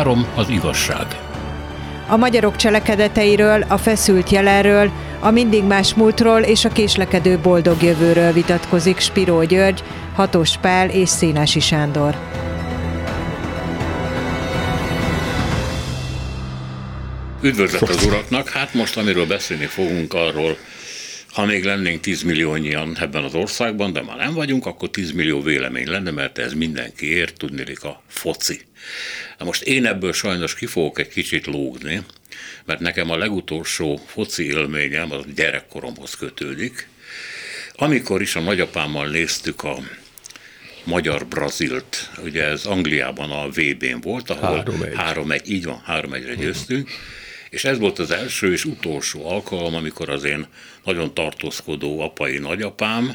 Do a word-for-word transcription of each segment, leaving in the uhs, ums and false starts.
Három az igazság. A magyarok cselekedeteiről, a feszült jelenről, a mindig más múltról és a késlekedő boldog jövőről vitatkozik Spiró György, Hatos Pál és Szénási Sándor. Üdvözlet az uraknak! Hát most, amiről beszélni fogunk, arról, ha még lennénk tízmilliónyian ebben az országban, de már nem vagyunk, akkor tízmillió vélemény lenne, mert ez mindenkiért, tudnilik a foci. Na most én ebből sajnos ki fogok egy kicsit lógni, mert nekem a legutolsó foci élményem az gyerekkoromhoz kötődik. Amikor is a nagyapámmal néztük a magyar-brazilt, ugye ez Angliában a vé bén volt, ahol három egy, így van, három egyre győztünk, és ez volt az első és utolsó alkalom, amikor az én nagyon tartózkodó apai nagyapám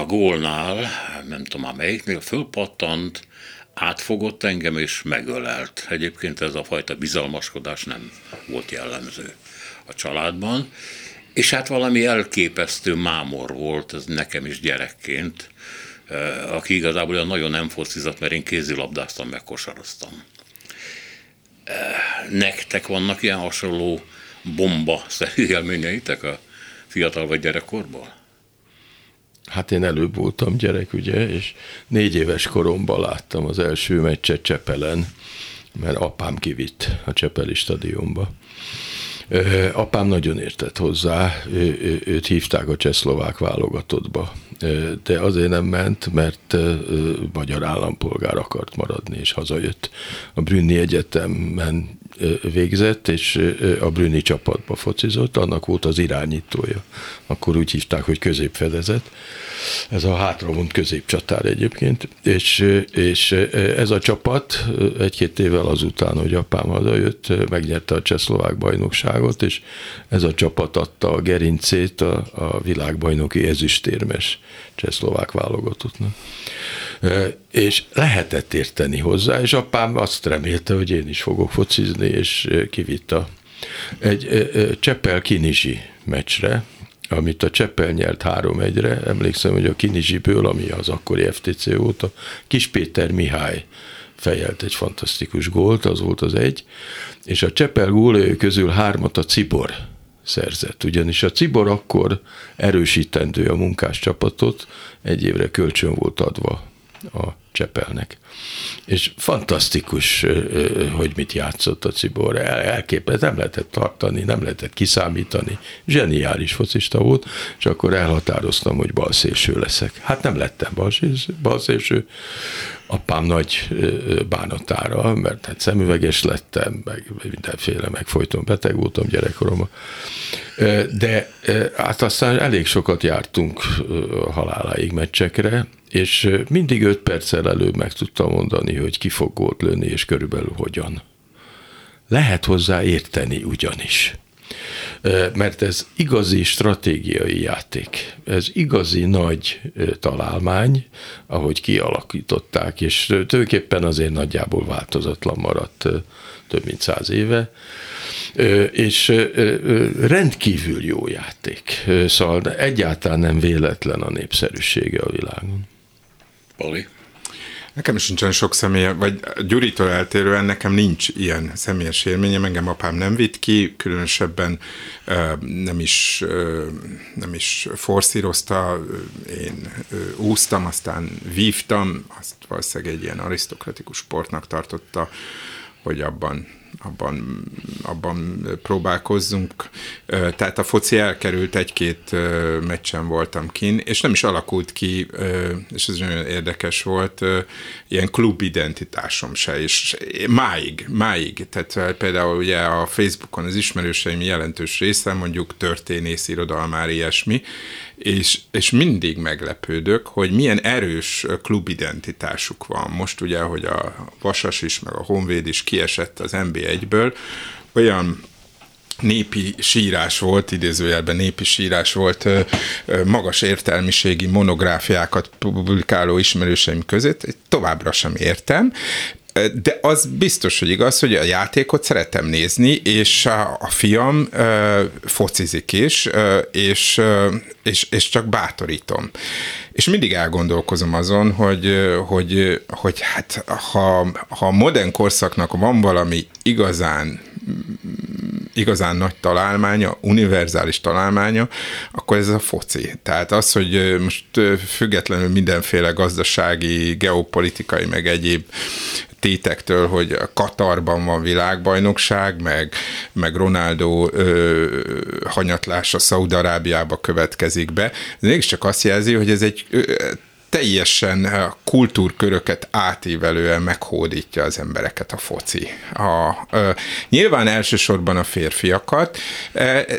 a gólnál, nem tudom már melyiknél, fölpattant, átfogott engem és megölelt. Egyébként ez a fajta bizalmaskodás nem volt jellemző a családban, és hát valami elképesztő mámor volt ez nekem is gyerekként, aki igazából olyan nagyon nem focizott, mert én kézilabdáztam, meg kosaraztam. Nektek vannak ilyen hasonló bomba-szerű élményeitek a fiatal vagy gyerekkorból? Hát én előbb voltam gyerek, ugye, és négy éves koromban láttam az első meccset Csepelen, mert apám kivitt a Csepeli stadionba. Apám nagyon értett hozzá, ő, őt hívták a csehszlovák válogatottba, de azért nem ment, mert magyar állampolgár akart maradni, és hazajött. A Brünni Egyetemen végzett, és a Brünni csapatba focizott, annak volt az irányítója. Akkor úgy hívták, hogy középfedezet. Ez a hátra vont középcsatár egyébként, és, és ez a csapat egy-két évvel azután, hogy apám hazajött, megnyerte a csehszlovák bajnokságot, és ez a csapat adta a gerincét a, a világbajnoki ezüstérmes csehszlovák válogatottnak. És lehetett érteni hozzá, és apám azt remélte, hogy én is fogok focizni, és kivitta. Egy Csepel-Kinizsi meccsre, amit a Csepel nyert három egyre, emlékszem, hogy a Kinizsiből, ami az akkori ef té cé volt, a Kis Péter Mihály fejelt egy fantasztikus gólt, az volt az egy, és a Csepel góljai közül hármat a Czibor szerzett. Ugyanis a Czibor akkor erősítendő a munkás csapatot, egy évre kölcsön volt adva a Csepelnek. És fantasztikus, hogy mit játszott a Czibor. Elképesztő, nem lehetett tartani, nem lehetett kiszámítani. Zseniális focista volt, és akkor elhatároztam, hogy balszélső leszek. Hát nem lettem balszélső. Apám nagy bánatára, mert hát szemüveges lettem, meg mindenféle, meg folyton beteg voltam gyerekkoromban. De hát aztán elég sokat jártunk haláláig meccsekre, és mindig öt perccel előbb meg tudtam mondani, hogy ki fog gólt lőni, és körülbelül hogyan. Lehet hozzá érteni ugyanis. Mert ez igazi stratégiai játék, ez igazi nagy találmány, ahogy kialakították, és tulajdonképpen azért nagyjából változatlan maradt több mint száz éve, és rendkívül jó játék, szóval egyáltalán nem véletlen a népszerűsége a világon. Pali? Nekem is nincsen sok személye, vagy Gyuritól eltérően nekem nincs ilyen személyes élményem, engem apám nem vitt ki, különösebben nem is, nem is forszírozta, én úsztam, aztán vívtam, azt valószínűleg egy ilyen arisztokratikus sportnak tartotta, hogy abban, abban, abban próbálkozzunk. Tehát a foci elkerült, egy-két meccsen voltam kin, és nem is alakult ki, és ez nagyon érdekes volt, ilyen klubidentitásom se, és máig, máig, tehát például ugye a Facebookon az ismerőseim jelentős része, mondjuk történész, irodalmár, ilyesmi, És, és mindig meglepődök, hogy milyen erős klubidentitásuk van. Most ugye, hogy a Vasas is, meg a Honvéd is kiesett az en bé egyből, olyan népi sírás volt, idézőjelben népi sírás volt, magas értelmiségi monográfiákat publikáló ismerőseim között, továbbra sem értem, De az biztos, hogy igaz, hogy a játékot szeretem nézni, és a fiam ö, focizik is, ö, és, ö, és, és csak bátorítom. És mindig elgondolkozom azon, hogy, hogy, hogy hát, ha, ha a modern korszaknak van valami igazán, igazán nagy találmánya, univerzális találmánya, akkor ez a foci. Tehát az, hogy most függetlenül mindenféle gazdasági, geopolitikai, meg egyéb tétektől, hogy Katarban van világbajnokság, meg, meg Ronaldo ö, hanyatlása Szaúd-Arábiába következik be. Ez mégiscsak azt jelzi, hogy ez egy ö, teljesen kultúrköröket átívelően meghódítja az embereket a foci. A, ö, nyilván elsősorban a férfiakat,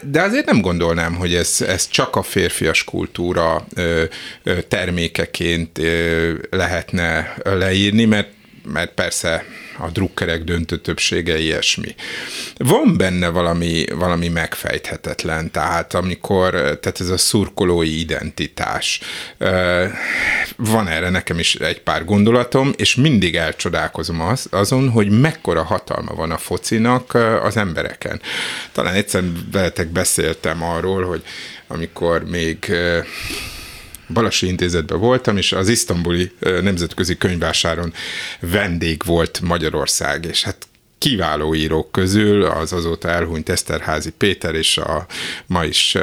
de azért nem gondolnám, hogy ez, ez csak a férfias kultúra ö, ö, termékeként ö, lehetne leírni, mert mert persze a drukkerek döntő többsége ilyesmi. Van benne valami, valami megfejthetetlen, tehát amikor, tehát ez a szurkolói identitás. Van erre nekem is egy pár gondolatom, és mindig elcsodálkozom az, azon, hogy mekkora hatalma van a focinak az embereken. Talán egyszer veletek beszéltem arról, hogy amikor még Balassi Intézetben voltam, és az isztambuli nemzetközi könyvásáron vendég volt Magyarország, és hát kiváló írók közül az azóta elhunyt Esterházy Péter és a ma is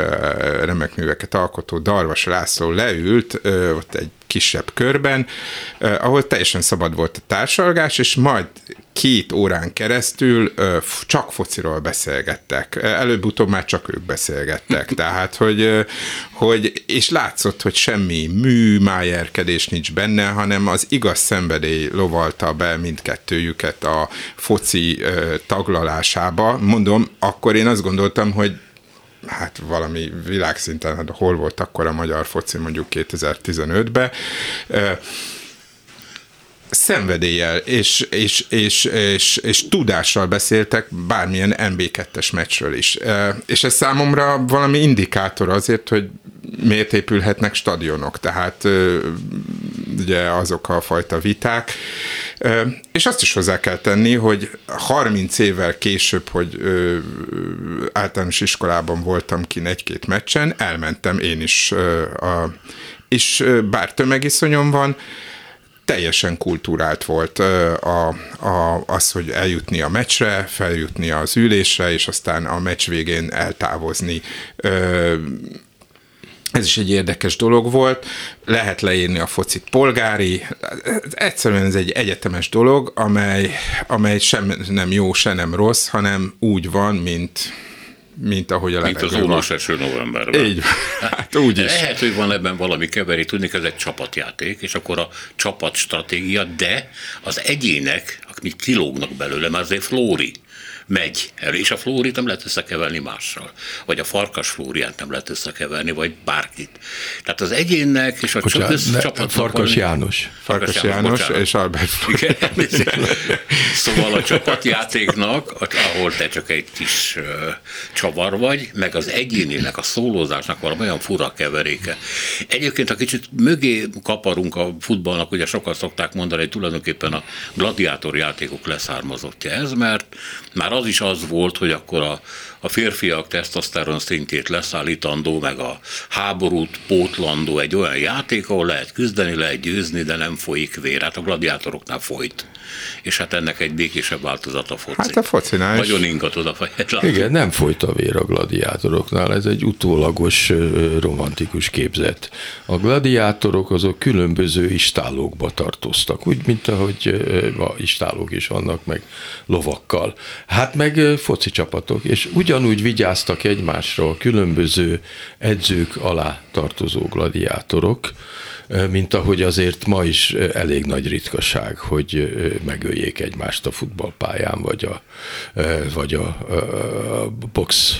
remek műveket alkotó Darvas László leült ott egy kisebb körben, ahol teljesen szabad volt a társalgás, és majd két órán keresztül csak fociról beszélgettek. Előbb-utóbb már csak ők beszélgettek. Tehát, hogy, hogy és látszott, hogy semmi műmájerkedés nincs benne, hanem az igaz szenvedély lovalta be mindkettőjüket a foci taglalásába. Mondom, akkor én azt gondoltam, hogy hát valami világszinten, hát hol volt akkor a magyar foci mondjuk kétezer-tizenötben, szenvedéllyel és, és, és, és, és tudással beszéltek bármilyen en bé kettes meccsről is. És ez számomra valami indikátor azért, hogy miért épülhetnek stadionok, tehát ugye azok a fajta viták. És azt is hozzá kell tenni, hogy harminc évvel később, hogy általános iskolában voltam kint egy-két meccsen, elmentem én is. A, és bár tömegiszonyom van, teljesen kultúrált volt a, a, az, hogy eljutni a meccsre, feljutni az ülésre, és aztán a meccs végén eltávozni. Ez is egy érdekes dolog volt. Lehet leírni a focit polgári. Egyszerűen ez egy egyetemes dolog, amely, amely sem nem jó, sem nem rossz, hanem úgy van, mint... mint ahogy a mint az ónos eső novemberben. Így van. Hát úgy is. Lehet, hogy van ebben valami keveri, tudni, ez egy csapatjáték, és akkor a csapatstratégia, de az egyének, akik kilógnak belőle, már azért Flóri megy erre, és a Flórit nem lehet összekeverni mással, vagy a Farkas Flóriát nem lehet összekeverni, vagy bárkit. Tehát az egyénnek és a csapatnak... Farkas János. Farkas, Farkas János, János és Albert Flóri. Szóval a csapatjátéknak, ahol te csak egy kis uh, csavar vagy, meg az egyénének, a szólózásnak valami olyan fura keveréke. Egyébként, ha kicsit mögé kaparunk a futballnak, ugye sokan szokták mondani, hogy tulajdonképpen a gladiátor játékok leszármazottja ez, mert már az is az volt, hogy akkor a, a férfiak tesztoszteron szintjét leszállítandó, meg a háborút pótlandó egy olyan játék, ahol lehet küzdeni, lehet győzni, de nem folyik vér. Hát a gladiátoroknál folyt. És hát ennek egy békésebb változata a foci. Hát a focinál is. Nagyon ingatod a fejet. Látod. Igen, nem folyt a vér a gladiátoroknál, ez egy utólagos romantikus képzet. A gladiátorok azok különböző istállókba tartoztak, úgy, mint ahogy ma istállók is vannak, meg lovakkal. Hát meg foci csapatok, és ugyanúgy vigyáztak egymásra a különböző edzők alá tartozó gladiátorok, mint ahogy azért ma is elég nagy ritkaság, hogy megöljék egymást a futballpályán, vagy a, vagy a, a box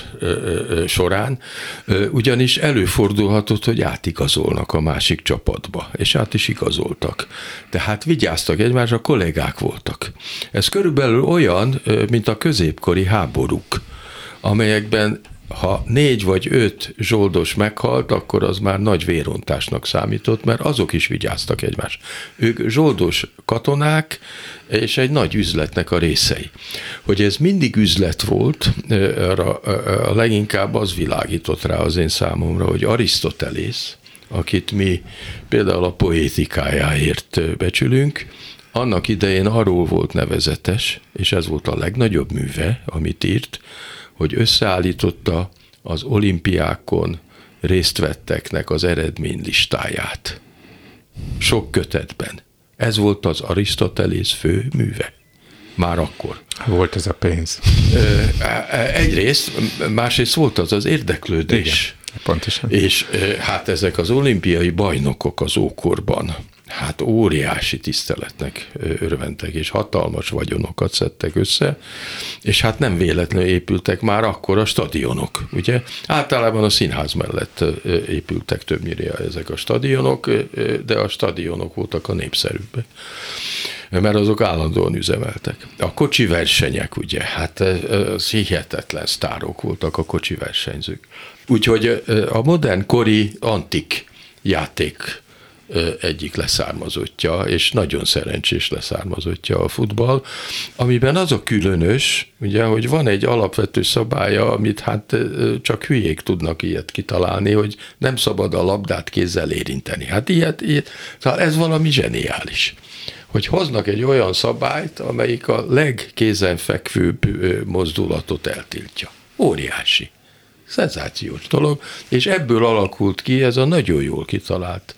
során. Ugyanis előfordulhatott, hogy átigazolnak a másik csapatba, és át is igazoltak. Tehát vigyáztak egymásra, kollégák voltak. Ez körülbelül olyan, mint a középkori háborúk, amelyekben ha négy vagy öt zsoldos meghalt, akkor az már nagy vérontásnak számított, mert azok is vigyáztak egymás. Ők zsoldos katonák, és egy nagy üzletnek a részei. Hogy ez mindig üzlet volt, leginkább az világított rá az én számomra, hogy Arisztotelész, akit mi például a poétikájáért becsülünk, annak idején arról volt nevezetes, és ez volt a legnagyobb műve, amit írt, hogy összeállította az olimpiákon részt vetteknek az eredménylistáját. Sok kötetben. Ez volt az Arisztotelész fő műve. Már akkor. Volt ez a pénz. Egyrészt, másrészt volt az az érdeklődés. Igen, pontosan. És hát ezek az olimpiai bajnokok az ókorban, hát óriási tiszteletnek örventek, és hatalmas vagyonokat szedtek össze, és hát nem véletlenül épültek már akkor a stadionok, ugye? Általában a színház mellett épültek többnyire ezek a stadionok, de a stadionok voltak a népszerűbbek, mert azok állandóan üzemeltek. A kocsi versenyek, ugye, hát hihetetlen sztárok voltak a kocsi versenyzők. Úgyhogy a modernkori antik játék egyik leszármazottja, és nagyon szerencsés leszármazottja a futball, amiben az a különös, ugye, hogy van egy alapvető szabálya, amit hát csak hülyék tudnak ilyet kitalálni, hogy nem szabad a labdát kézzel érinteni. Hát ilyet, ilyet. Szóval ez valami zseniális, hogy hoznak egy olyan szabályt, amelyik a legkézenfekvőbb mozdulatot eltiltja. Óriási. Szenzációs dolog, és ebből alakult ki ez a nagyon jól kitalált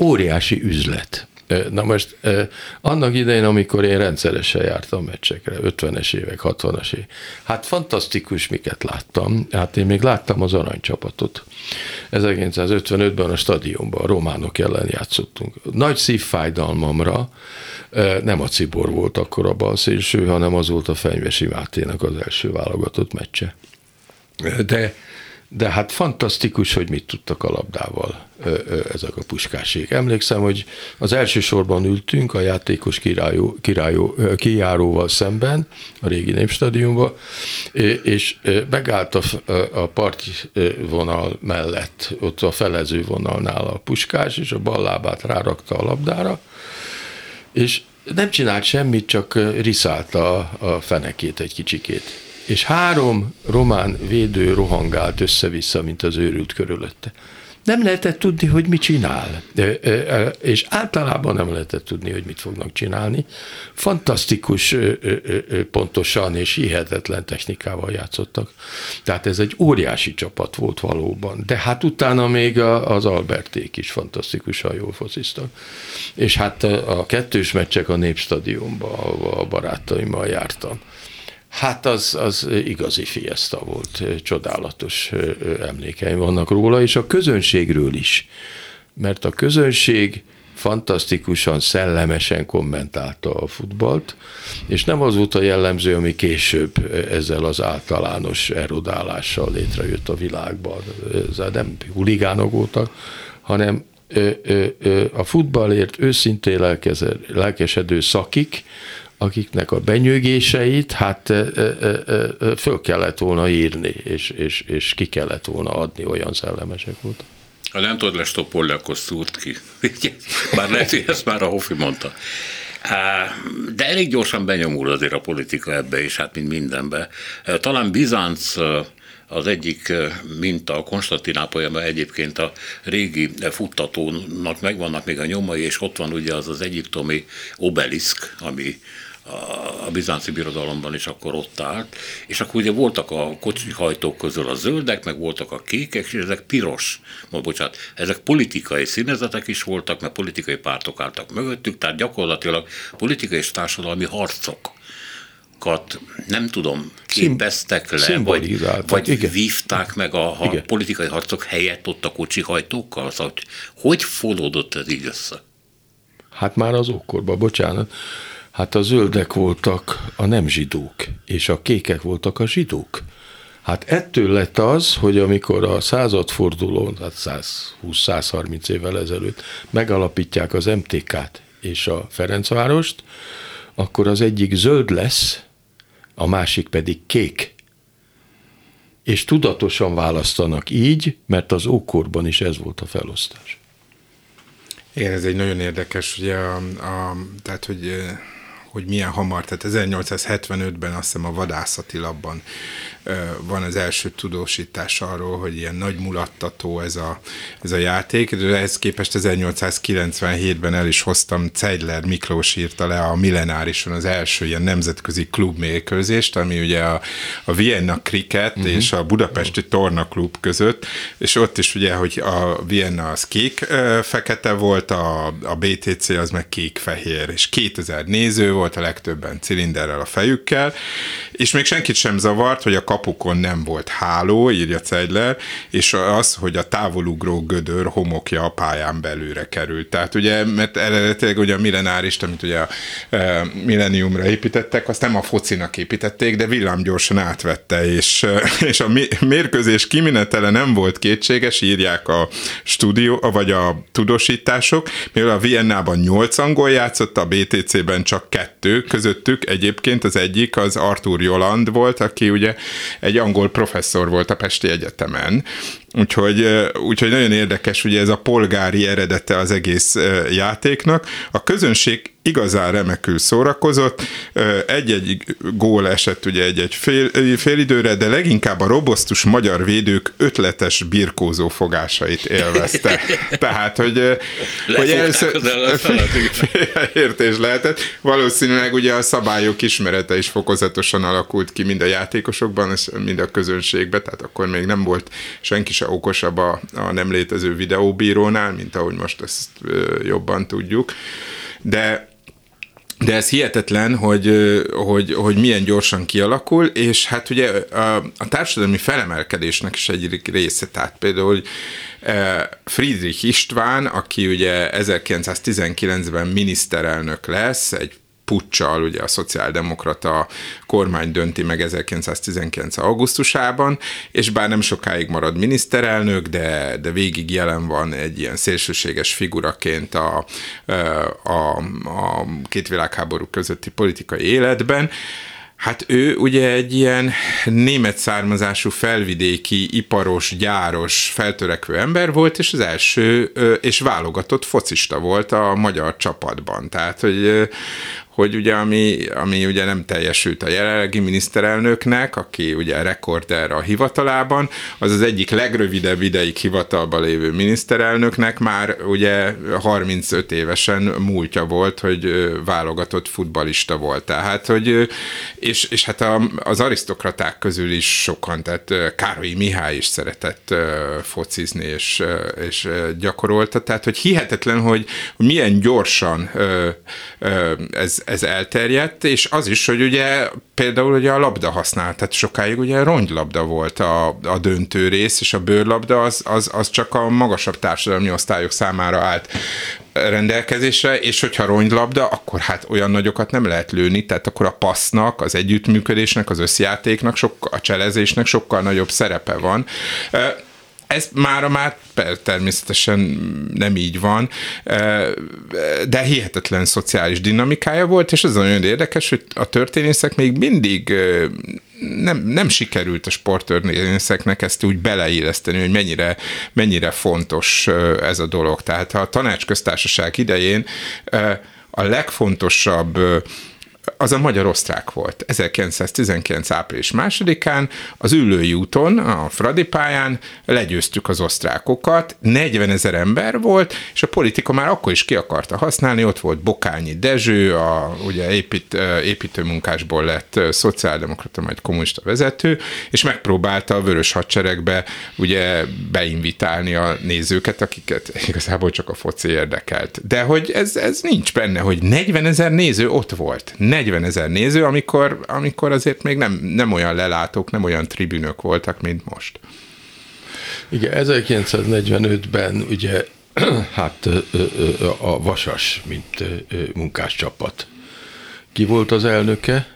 óriási üzlet. Na most annak idején, amikor én rendszeresen jártam meccsekre, ötvenes évek, hatvanas évek, hát fantasztikus miket láttam. Hát én még láttam az aranycsapatot. ezerkilencszázötvenötben a stadionban, a románok ellen játszottunk. Nagy szívfájdalmamra nem a Czibor volt akkor a balszélső, hanem az volt a Fenyvesi Máténak az első válogatott meccse. De, de hát fantasztikus, hogy mit tudtak a labdával ezek a puskásék. Emlékszem, hogy az első sorban ültünk a játékos királyó, királyó, kijáróval szemben, a régi Népstadionban, és megállt a, a partvonal mellett, ott a felező vonalnál a Puskás, és a bal lábát rárakta a labdára, és nem csinált semmit, csak riszálta a fenekét egy kicsikét. És három román védő rohangált össze-vissza, mint az őrült körülötte. Nem lehetett tudni, hogy mit csinál, és általában nem lehetett tudni, hogy mit fognak csinálni. Fantasztikus, pontosan és hihetetlen technikával játszottak. Tehát ez egy óriási csapat volt valóban, de hát utána még az Alberték is fantasztikusan jól fociztak. És hát a kettős meccsek a Népstadionban, ahol a barátaimmal jártam. Hát az, az igazi fiesta volt, csodálatos emlékeim vannak róla, és a közönségről is, mert a közönség fantasztikusan, szellemesen kommentálta a futballt, és nem az volt a jellemző, ami később ezzel az általános erodálással létrejött a világban. Ez nem huligánok voltak, hanem a futballért őszintén lelkesedő szakik, akiknek a benyögéseit hát ö, ö, ö, föl kellett volna írni, és, és, és ki kellett volna adni, olyan szellemesek voltak. Ha nem tudod lestoppolni, akkor szúrt ki. Bár lehet, hogy ezt már a Hofi mondta. De elég gyorsan benyomul azért a politika ebbe, és hát mint mindenbe. Talán Bizánc az egyik minta a Konstantinápolyban, egyébként a régi futtatónak megvannak még a nyomai, és ott van ugye az az egyiptomi obeliszk, ami a bizánci birodalomban is akkor ott állt, és akkor ugye voltak a kocsihajtók közül a zöldek, meg voltak a kékek, és ezek piros, majd bocsánat, ezek politikai színezetek is voltak, mert politikai pártok álltak mögöttük, tehát gyakorlatilag politikai és társadalmi harcok. Nem tudom, képeztek le, vagy, vagy igen. Vívták meg a, a politikai harcok helyett ott a kocsihajtókkal. Szóval, hogy, hogy fordódott ez így össze? Hát már az ókorban, bocsánat, hát a zöldek voltak a nem zsidók, és a kékek voltak a zsidók. Hát ettől lett az, hogy amikor a századfordulón, hát százhúsz-százharminc évvel ezelőtt megalapítják az em té ká-t és a Ferencvárost, akkor az egyik zöld lesz, a másik pedig kék. és tudatosan választanak így, mert az ókorban is ez volt a felosztás. Igen, ez egy nagyon érdekes, ugye, a, a, tehát, hogy, hogy milyen hamar, tehát ezernyolcszázhetvenötben azt hiszem a Vadászati Lapban van az első tudósítás arról, hogy ilyen nagy mulattató ez a, ez a játék, de ehhez képest ezernyolcszázkilencvenhétben el is hoztam, Zeidler Miklós írta le a Millenárison az első ilyen nemzetközi klubmérkőzést, ami ugye a, a Vienna Cricket uh-huh. és a Budapesti Tornaklub között, és ott is ugye, hogy a Vienna az kék-fekete volt, a, a bé té cé az meg kék-fehér, és kétezer néző volt, a legtöbben cilinderrel a fejükkel, és még senkit sem zavart, hogy a kapukon nem volt háló, írja Zeidler, és az, hogy a távolugró gödör homokja a pályán belőle került. Tehát ugye, mert eredetileg ugye a millenárist, amit ugye a e, milleniumra építettek, azt nem a focinak építették, de villámgyorsan átvette, és, és a mérkőzés kimenetele nem volt kétséges, írják a stúdió, vagy a tudósítások, mivel a Viennában nyolc angol játszott, a bé té cében csak kettő, közöttük egyébként az egyik az Arthur Joland volt, aki ugye egy angol professzor volt a Pesti Egyetemen. Úgyhogy, úgyhogy nagyon érdekes, ugye ez a polgári eredete az egész játéknak. A közönség igazán remekül szórakozott, egy-egy gól esett ugye egy-egy fél, fél időre, de leginkább a robosztus magyar védők ötletes birkózó fogásait élvezte. Tehát, hogy, hogy először értés lehetett. Valószínűleg ugye a szabályok ismerete is fokozatosan alakult ki mind a játékosokban, és mind a közönségben, tehát akkor még nem volt senki sem okosabb a, a nem létező videóbírónál, mint ahogy most ezt jobban tudjuk. De De ez hihetetlen, hogy, hogy, hogy milyen gyorsan kialakul, és hát ugye a, a társadalmi felemelkedésnek is egy része, tehát például Fridrich István, aki ugye ezerkilencszáztizenkilencben miniszterelnök lesz, egy puccsal, ugye a szociáldemokrata kormány dönti meg ezerkilencszáztizenkilenc augusztusában, és bár nem sokáig marad miniszterelnök, de, de végig jelen van egy ilyen szélsőséges figuraként a, a, a két világháború közötti politikai életben. Hát ő ugye egy ilyen német származású felvidéki, iparos, gyáros, feltörekvő ember volt, és az első, és válogatott focista volt a magyar csapatban. Tehát, hogy, hogy ugye, ami, ami ugye nem teljesült a jelenlegi miniszterelnöknek, aki ugye rekorder a hivatalában, az az egyik legrövidebb ideig hivatalban lévő miniszterelnöknek már ugye harmincöt évesen múltja volt, hogy válogatott futballista volt. Tehát, hogy, és, és hát a, az arisztokraták közül is sokan, tehát Károlyi Mihály is szeretett focizni és, és gyakorolta. Tehát, hogy hihetetlen, hogy milyen gyorsan ez Ez elterjedt, és az is, hogy ugye például ugye a labda használt, tehát sokáig ugye rongylabda volt a, a döntő rész, és a bőrlabda az, az, az csak a magasabb társadalmi osztályok számára állt rendelkezésre, és hogyha rongylabda, akkor hát olyan nagyokat nem lehet lőni, tehát akkor a passznak, az együttműködésnek, az összjátéknak, sokkal, a cselezésnek sokkal nagyobb szerepe van. Ez mára már természetesen nem így van, de hihetetlen szociális dinamikája volt, és ez nagyon érdekes, hogy a történészek még mindig nem, nem sikerült a sporttörténészeknek ezt úgy beleilleszteni, hogy mennyire, mennyire fontos ez a dolog. Tehát a Tanácsköztársaság idején a legfontosabb az a magyar-osztrák volt. ezerkilencszáztizenkilenc április másodikán az Üllői úton, a Fradi pályán legyőztük az osztrákokat, negyvenezer ember volt, és a politika már akkor is ki akarta használni, ott volt Bokányi Dezső, a, ugye épít, építőmunkásból lett szociáldemokrata, majd kommunista vezető, és megpróbálta a vörös hadseregbe ugye beinvitálni a nézőket, akiket igazából csak a foci érdekelt. De hogy ez, ez nincs benne, hogy negyvenezer néző ott volt. negyvenezer néző, amikor, amikor azért még nem, nem olyan lelátók, nem olyan tribünök voltak, mint most. Igen, ezerkilencszáznegyvenötben ugye hát a Vasas, mint munkáscsapat. Ki volt az elnöke?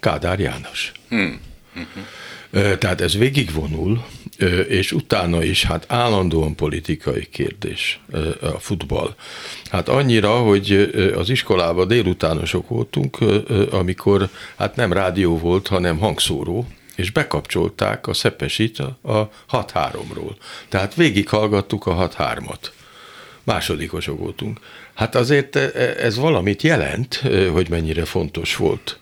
Kádár János. Hmm. Uh-huh. Tehát ez végigvonul, és utána is hát állandóan politikai kérdés a futball. Hát annyira, hogy az iskolában délutánosok voltunk, amikor hát nem rádió volt, hanem hangszóró, és bekapcsolták a Szepesit a hat-háromról. Tehát végighallgattuk a hat-hármat. Másodikosok voltunk. Hát azért ez valamit jelent, hogy mennyire fontos volt.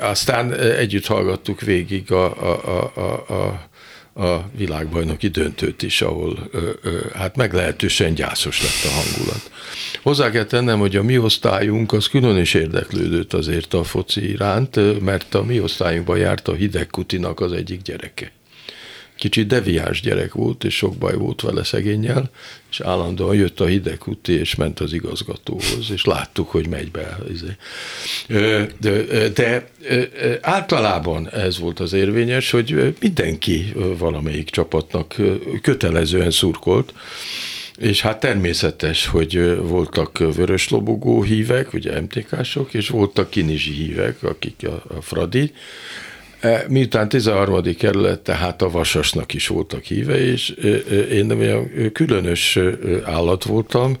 Aztán együtt hallgattuk végig a, a, a, a a világbajnoki döntőt is, ahol ö, ö, hát meglehetősen gyászos lett a hangulat. Hozzá kell tennem, hogy a mi osztályunk az külön is érdeklődött azért a foci iránt, mert a mi osztályunkban járt a Hidegkutinak az egyik gyereke. Kicsit deviáns gyerek volt, és sok baj volt vele szegénnyel, és állandóan jött a Hidegkuti, és ment az igazgatóhoz, és láttuk, hogy megy be. De, de általában ez volt az érvényes, hogy mindenki valamelyik csapatnak kötelezően szurkolt, és hát természetes, hogy voltak vörös lobogó hívek, ugye em té ká-sok, és voltak kinizsi hívek, akik a, a Fradi. Miután tizenharmadik kerület, tehát a Vasasnak is voltak híve, és én olyan különös állat voltam,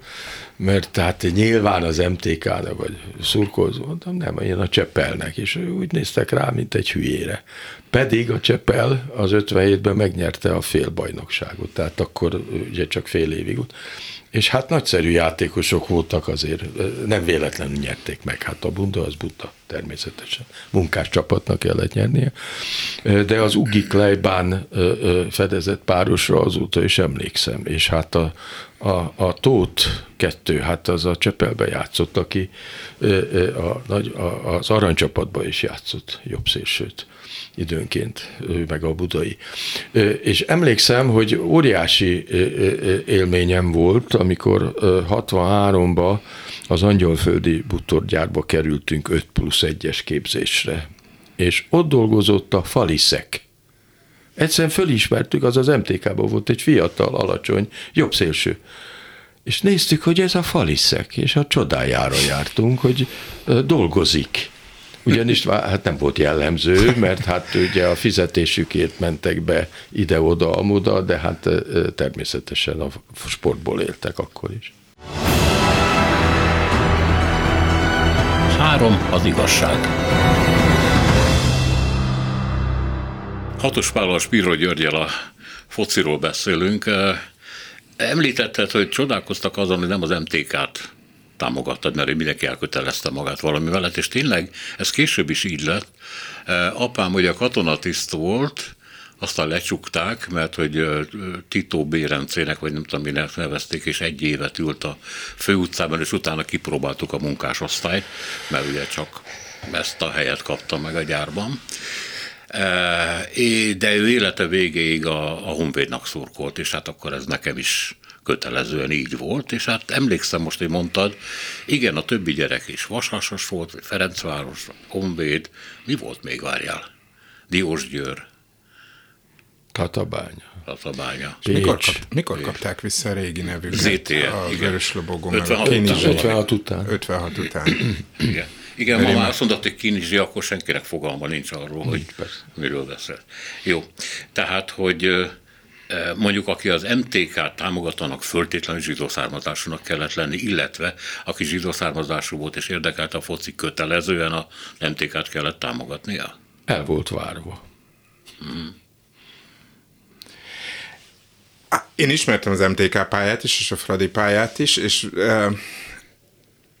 mert tehát nyilván az em té ká-nak vagy szurkolózó, mondtam, nem, én a Csepelnek, és úgy néztek rá, mint egy hülyére. Pedig a Csepel az ötvenhétben megnyerte a félbajnokságot, tehát akkor ugye csak fél évig volt. És hát nagyszerű játékosok voltak azért, nem véletlenül nyerték meg, hát a bunda az buta, természetesen. Munkás csapatnak kellett nyernie, de az Ugi Klejbán fedezett párosra azóta is emlékszem, és hát a, a, a Tóth kettő, hát az a Csepelbe játszott, aki a, a, az aranycsapatban is játszott, jobb szélsőt időnként, meg a budai. És emlékszem, hogy óriási élményem volt, amikor hatvanháromban az angyalföldi bútorgyárba kerültünk öt plusz egyes képzésre. És ott dolgozott a Faliszek. Egyszerűen fölismertük, az az em té ká-ban volt egy fiatal, alacsony, jobb szélső. És néztük, hogy ez a Faliszek, és a csodájára jártunk, hogy dolgozik. Ugyanis hát nem volt jellemző, mert hát ugye a fizetésükért mentek be ide-oda, amoda, de hát természetesen a sportból éltek akkor is. Három az igazság. Hatos Pállal, Spiró Györgyel a fociról beszélünk. Említetted, hogy csodálkoztak azon, hogy nem az em té ká-t támogattad, mert ő mindenki elkötelezte magát valami veled, és tényleg ez később is így lett. Apám ugye katonatiszt volt, aztán lecsukták, mert hogy Tito Bérencének, vagy nem tudom, minek nevezték, és egy évet ült a főutcában, és utána kipróbáltuk a munkásosztályt, mert ugye csak ezt a helyet kapta meg a gyárban. De ő élete végéig a, a Honvédnak szurkolt, és hát akkor ez nekem is kötelezően így volt, és hát emlékszem most, hogy mondtad, igen, a többi gyerek is Vasasas volt, vagy Ferencváros, vagy Honvéd, mi volt még, várjál? Diósgyőr. Tatabánya. Tatabánya. Mikor, kap, mikor Pécs. Kapták vissza a régi nevüket? zé té e, a igen. Vörös lobogó. ötvenhat után. Igen. Igen, ma már azt mondtad, hogy kínizsi, akkor senkinek fogalma nincs arról, hogy persze. Miről beszél. Jó, tehát, hogy mondjuk aki az em té ká-t támogatának föltétlenül zsidó származásúnak kellett lenni, illetve aki zsidó származású volt és érdekelt a foci, kötelezően az em té ká-t kellett támogatnia? El volt várva. Hmm. Én ismertem az em té ká pályát is, és a Fradi pályát is, és...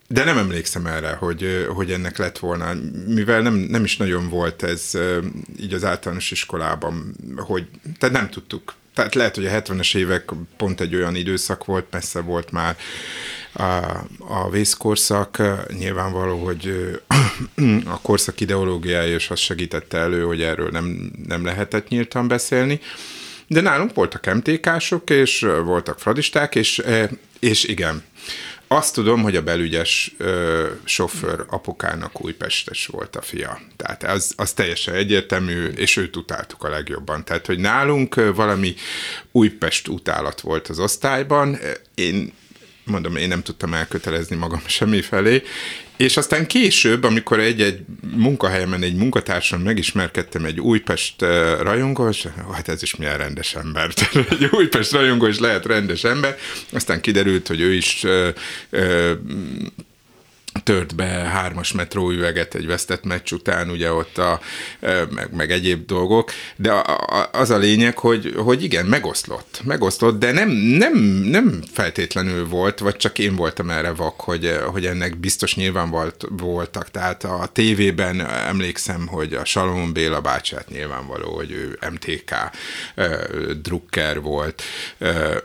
de nem emlékszem erre, hogy, hogy ennek lett volna, mivel nem, nem is nagyon volt ez így az általános iskolában, hogy, tehát nem tudtuk. Tehát lehet, hogy a hetvenes évek pont egy olyan időszak volt, messze volt már a, a vészkorszak, nyilvánvaló, hogy a korszak ideológiája is azt segítette elő, hogy erről nem, nem lehetett nyíltan beszélni. De nálunk voltak em té ká-sok, és voltak fradisták, és, és igen, azt tudom, hogy a belügyes ö, sofőr apukának újpestes volt a fia. Tehát az, az teljesen egyértelmű, és őt utáltuk a legjobban. Tehát, hogy nálunk valami Újpest utálat volt az osztályban. Én mondom, én nem tudtam elkötelezni magam semmifelé. És aztán később, amikor egy-egy munkahelyemen, egy munkatársam megismerkedtem egy Újpest rajongó, és hát ez is milyen rendes ember. Tehát egy Újpest rajongó is lehet rendes ember. Aztán kiderült, hogy ő is ö, ö, tört be hármas metró üveget egy vesztett meccs után, ugye ott a, meg, meg egyéb dolgok, de a, a, az a lényeg, hogy, hogy igen, megoszlott, megoszlott, de nem, nem, nem feltétlenül volt, vagy csak én voltam erre vak, hogy, hogy ennek biztos nyilván voltak, tehát a tévében emlékszem, hogy a Salomon Béla bácsát nyilvánvaló, hogy ő em té ká eh, drukker volt, eh,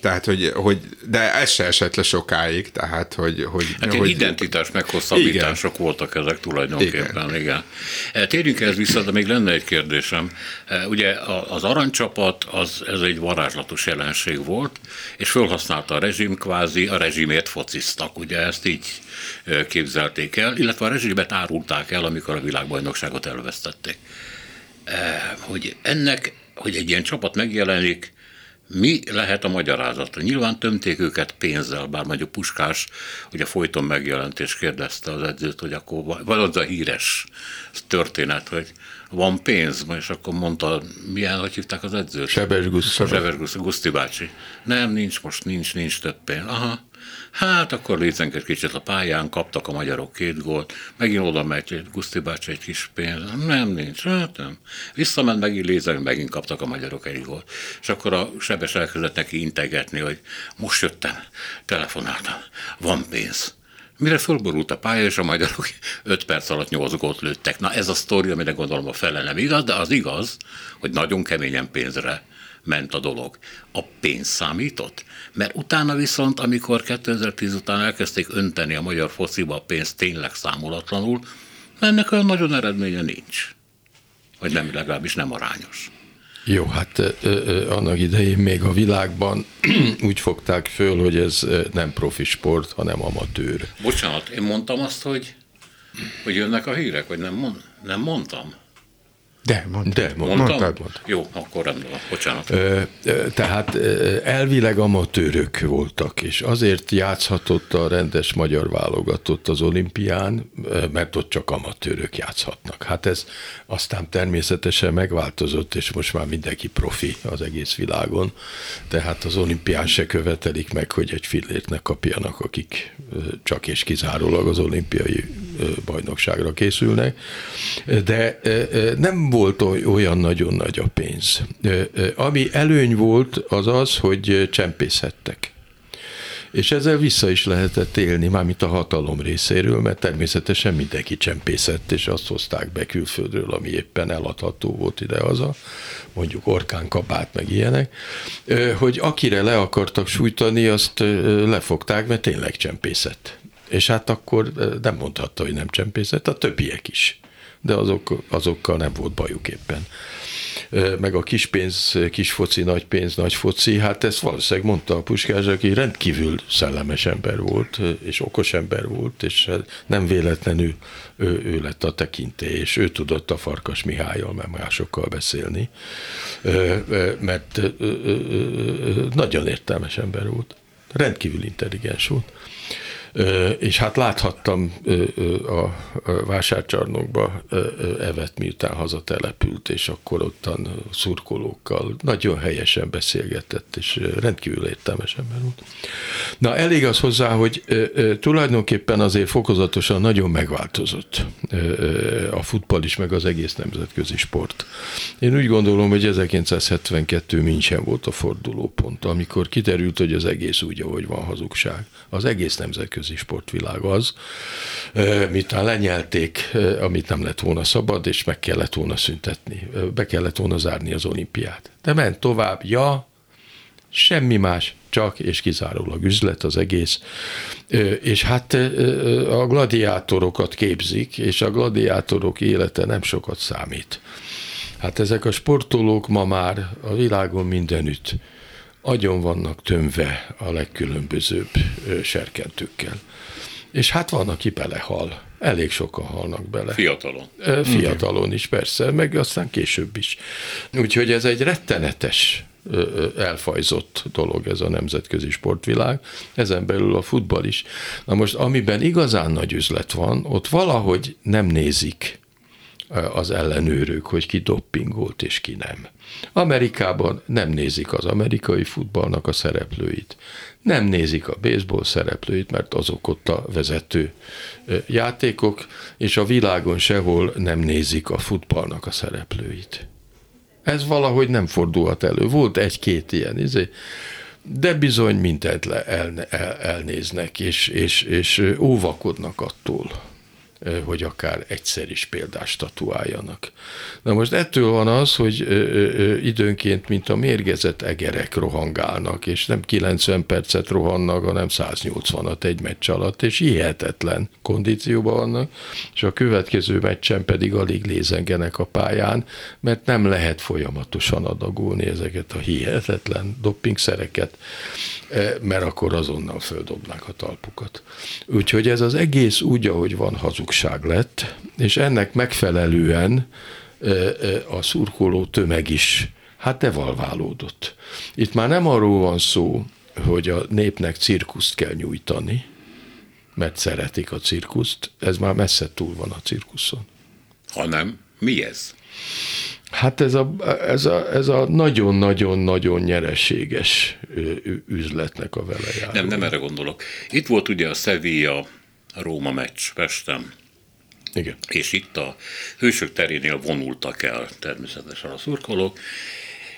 tehát, hogy, hogy de ez se esett le sokáig, tehát, hogy... hogy, hát hogy identitás meghosszabbítások igen. voltak ezek tulajdonképpen, igen. igen. Térjünk ehhez vissza, de még lenne egy kérdésem. Ugye az aranycsapat, az, ez egy varázslatos jelenség volt, és fölhasználta a rezsim kvázi, a rezsimért fociztak, ugye ezt így képzelték el, illetve a rezsimet árulták el, amikor a világbajnokságot elvesztették. Hogy ennek, hogy egy ilyen csapat megjelenik, mi lehet a magyarázata? Nyilván tömték őket pénzzel, bár mondjuk Puskás, ugye folyton megjelent és kérdezte az edzőt, hogy akkor van az a híres történet, hogy van pénz, és akkor mondta, milyen, hogy hívták az edzőt? Sebes Guszta. Sebes Guszti bácsi. Nem, nincs most, nincs, nincs több pénz. Aha. Hát akkor létzenk egy kicsit a pályán, kaptak a magyarok két gólt, megint oda megy, Guszti bácsi egy kis pénz, nem, nincs, hát nem. Visszament, megint létzenk, megint kaptak a magyarok egy gólt. És akkor a Sebes elkezdett neki integetni, hogy most jöttem, telefonáltam, van pénz. Mire fölborult a pálya, és a magyarok öt perc alatt nyolc gólt lőttek. Na ez a sztori, amire gondolom a fele nem igaz, de az igaz, hogy nagyon keményen pénzre ment a dolog. A pénz számított? Mert utána viszont, amikor kétezer-tíz után elkezdték önteni a magyar fociba a pénzt tényleg számolatlanul, ennek olyan nagyon eredménye nincs. Vagy nem, legalábbis nem arányos. Jó, hát ö, ö, annak idején még a világban úgy fogták föl, hogy ez nem profi sport, hanem amatőr. Bocsánat, én mondtam azt, hogy, hogy jönnek a hírek, vagy nem, nem mondtam? De, mondtad, De mondtam. Mondtad, mondtad. Jó, akkor rendben, bocsánat. Ö, tehát elvileg amatőrök voltak, és azért játszhatott a rendes magyar válogatott az olimpián, mert ott csak amatőrök játszhatnak. Hát ez aztán természetesen megváltozott, és most már mindenki profi az egész világon, tehát az olimpián se követelik meg, hogy egy fillért ne kapjanak, akik csak és kizárólag az olimpiai bajnokságra készülnek, de nem volt olyan nagyon nagy a pénz. Ami előny volt, az az, hogy csempészhettek. És ezzel vissza is lehetett élni, mármint a hatalom részéről, mert természetesen mindenki csempészett, és azt hozták be külföldről, ami éppen eladható volt idehaza, mondjuk orkánkabát, meg ilyenek, hogy akire le akartak sújtani, azt lefogták, mert tényleg csempészett. És hát akkor nem mondhatta, hogy nem csempészett, a többiek is. De azok, azokkal nem volt bajuk éppen. Meg a kis pénz, kis foci, nagy pénz, nagy foci, hát ezt valószínűleg mondta a Puskás, aki rendkívül szellemes ember volt, és okos ember volt, és nem véletlenül ő, ő lett a tekintély, és ő tudott a Farkas Mihályal, meg másokkal beszélni, mert nagyon értelmes ember volt, rendkívül intelligens volt. És hát láthattam a vásárcsarnokba Evet, miután hazatelepült, és akkor ottan szurkolókkal nagyon helyesen beszélgetett, és rendkívül értelmes ember volt. Na, elég az hozzá, hogy tulajdonképpen azért fokozatosan nagyon megváltozott a futball is, meg az egész nemzetközi sport. Én úgy gondolom, hogy ezerkilencszázhetvenkettő München volt a fordulópont, amikor kiderült, hogy az egész úgy, ahogy van, hazugság. Az egész nemzetközi sportvilág az, miután lenyelték, amit nem lett volna szabad, és meg kellett volna szüntetni, be kellett volna zárni az olimpiát. De ment tovább, ja, semmi más, csak és kizárólag üzlet az egész, és hát a gladiátorokat képzik, és a gladiátorok élete nem sokat számít. Hát ezek a sportolók ma már a világon mindenütt agyon vannak tömve a legkülönbözőbb serkentőkkel. És hát van, aki belehal. Elég sokan halnak bele. Fiatalon. Fiatalon is, persze, meg aztán később is. Úgyhogy ez egy rettenetes, elfajzott dolog ez a nemzetközi sportvilág. Ezen belül a futball is. Na most, amiben igazán nagy üzlet van, ott valahogy nem nézik az ellenőrök, hogy ki doppingolt és ki nem. Amerikában nem nézik az amerikai futballnak a szereplőit. Nem nézik a baseball szereplőit, mert azok ott a vezető játékok, és a világon sehol nem nézik a futballnak a szereplőit. Ez valahogy nem fordulhat elő. Volt egy-két ilyen izé, de bizony mindent le el, el, elnéznek, és, és, és óvakodnak attól, hogy akár egyszer is példát statuáljanak. Na most ettől van az, hogy időnként, mint a mérgezett egerek rohangálnak, és nem kilencven percet rohannak, hanem száznyolcvanat egy meccs alatt, és hihetetlen kondícióban vannak, és a következő meccsen pedig alig lézengenek a pályán, mert nem lehet folyamatosan adagolni ezeket a hihetetlen doppingszereket, mert akkor azonnal földobnák a talpukat. Úgyhogy ez az egész úgy, ahogy van, hazug lett, és ennek megfelelően a szurkoló tömeg is hát devalválódott. Itt már nem arról van szó, hogy a népnek cirkuszt kell nyújtani, mert szeretik a cirkuszt, ez már messze túl van a cirkuszon. Hanem mi ez? Hát ez a, ez a, ez a nagyon-nagyon-nagyon nyereséges üzletnek a velejárója. Nem, nem erre gondolok. Itt volt ugye a Sevilla A Róma meccs Pesten. Igen. És itt a Hősök terénél vonultak el természetesen a szurkolók.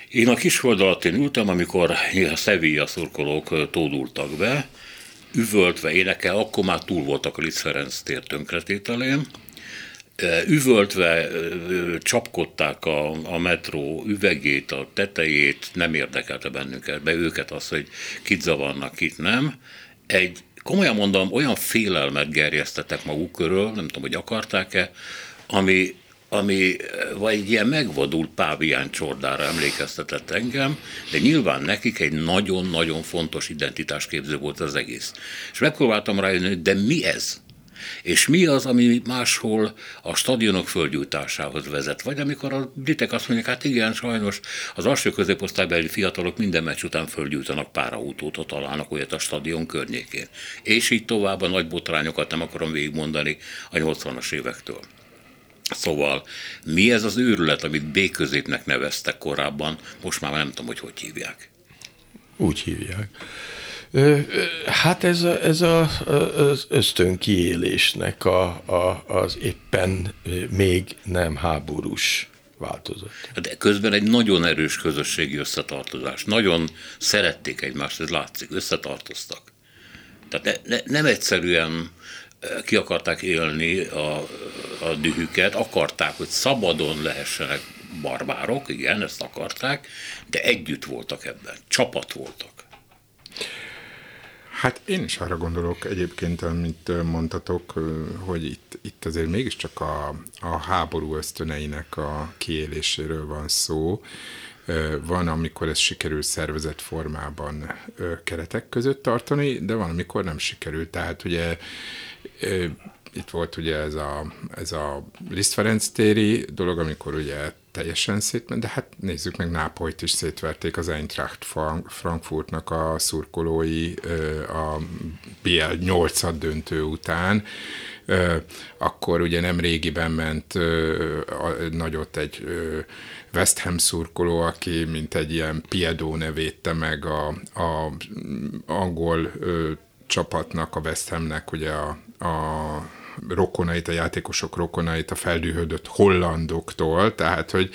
Én a kisföld alatt én ültem, amikor a Sevilla szurkolók tódultak be, üvöltve énekel, akkor már túl voltak a Liszt Ferenc tér tönkretételén, üvöltve csapkodták a, a metró üvegét, a tetejét, nem érdekelte bennünket, be őket az, hogy kit zavarnak, kit nem. Egy Komolyan mondom, olyan félelmet gerjesztettek maguk körül, nem tudom, hogy akarták-e, ami, ami vagy egy ilyen megvadult pávián csordára emlékeztetett engem, de nyilván nekik egy nagyon-nagyon fontos identitásképző volt az egész. És megpróbáltam rájönni, hogy de mi ez? És mi az, ami máshol a stadionok földgyújtásához vezet? Vagy amikor a britek azt mondják, hát igen, sajnos az alsó középosztálybeli fiatalok minden meccs után földgyújtanak, pár autót, ha találnak olyat a stadion környékén. És így tovább a nagy botrányokat nem akarom végigmondani a nyolcvanas évektől. Szóval mi ez az őrület, amit B-középnek neveztek korábban, most már nem tudom, hogy hogy hívják. Úgy hívják. Hát ez, ez a, az ösztönkiélésnek a, a, az éppen még nem háborús változat. De közben egy nagyon erős közösségi összetartozás. Nagyon szerették egymást, ez látszik, összetartoztak. Tehát ne, ne, nem egyszerűen ki akarták élni a, a dühüket, akarták, hogy szabadon lehessenek barbárok, igen, ezt akarták, de együtt voltak ebben, csapat voltak. Hát én is arra gondolok egyébként, amit mondtatok, hogy itt, itt azért mégiscsak a, a háború ösztöneinek a kiéléséről van szó. Van, amikor ez sikerül szervezett formában keretek között tartani, de van, amikor nem sikerül. Tehát ugye itt volt ugye ez a, ez a Liszt Ferenc téri dolog, amikor ugye teljesen szétment, de hát nézzük meg, Nápolyt is szétverték, az Eintracht Frankfurtnak a szurkolói a bé el nyolc döntő után. Akkor ugye nem régiben ment nagyot egy West Ham szurkoló, aki mint egy ilyen Piedone védte meg a, a angol csapatnak, a West Hamnek ugye a, a rokonait, a játékosok rokonait, a feldühödött hollandoktól, tehát, hogy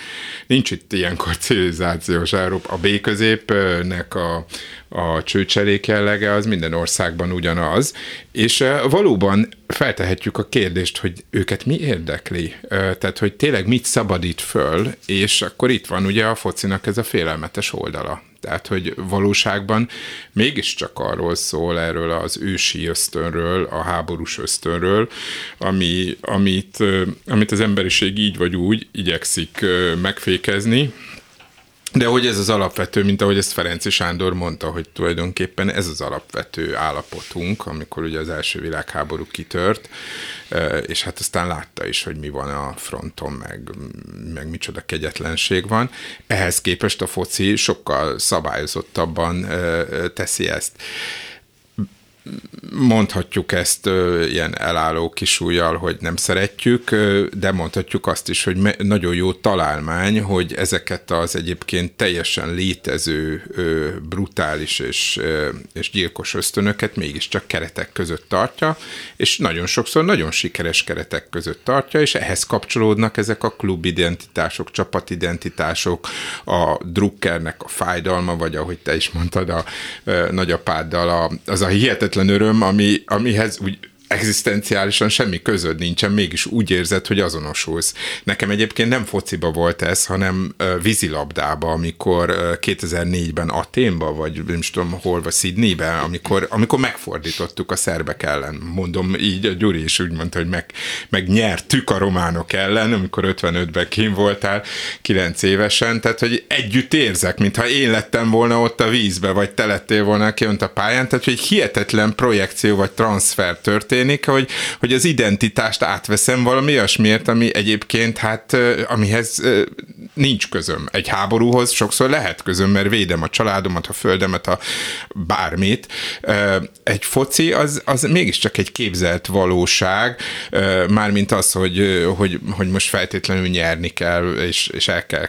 nincs itt ilyenkor civilizációs Európa. A B-középnek a, a csőcserék jellege az minden országban ugyanaz, és valóban feltehetjük a kérdést, hogy őket mi érdekli, tehát, hogy tényleg mit szabadít föl, és akkor itt van ugye a focinak ez a félelmetes oldala. Tehát, hogy valóságban mégiscsak arról szól, erről az ősi ösztönről, a háborús ösztönről, ami, amit, amit az emberiség így vagy úgy igyekszik megfékezni, de hogy ez az alapvető, mint ahogy ezt Ferenczi Sándor mondta, hogy tulajdonképpen ez az alapvető állapotunk, amikor ugye az első világháború kitört, és hát aztán látta is, hogy mi van a fronton, meg, meg micsoda kegyetlenség van. Ehhez képest a foci sokkal szabályozottabban teszi ezt. mondhatjuk ezt ilyen elálló kisújjal, hogy nem szeretjük, de mondhatjuk azt is, hogy nagyon jó találmány, hogy ezeket az egyébként teljesen létező, brutális és, és gyilkos ösztönöket mégiscsak keretek között tartja, és nagyon sokszor nagyon sikeres keretek között tartja, és ehhez kapcsolódnak ezek a klubidentitások, csapatidentitások, a drukkernek a fájdalma, vagy ahogy te is mondtad, a nagyapáddal a, az a hihetetlen öröm, ami, amihez úgy egzisztenciálisan semmi közöd nincsen, mégis úgy érzed, hogy azonosulsz. Nekem egyébként nem fociba volt ez, hanem vízilabdába, amikor kétezer-négyben Athénban, vagy nem is tudom hol, vagy Sydneyben, amikor, amikor megfordítottuk a szerbek ellen. Mondom így, a Gyuri is úgy mondta, hogy meg, megnyertük a románok ellen, amikor ötvenötben kint voltál, kilenc évesen, tehát hogy együtt érzek, mintha én lettem volna ott a vízbe, vagy te lettél volna kiönt a pályán, tehát hogy hihetetlen projekció vagy transfer történt, Hogy, hogy az identitást átveszem valami olyasmiért, ami egyébként, hát amihez nincs közöm. Egy háborúhoz sokszor lehet közöm, mert védem a családomat, a földemet, a bármit. Egy foci az, az mégiscsak egy képzelt valóság, mármint az, hogy, hogy, hogy most feltétlenül nyerni kell, és, és el kell.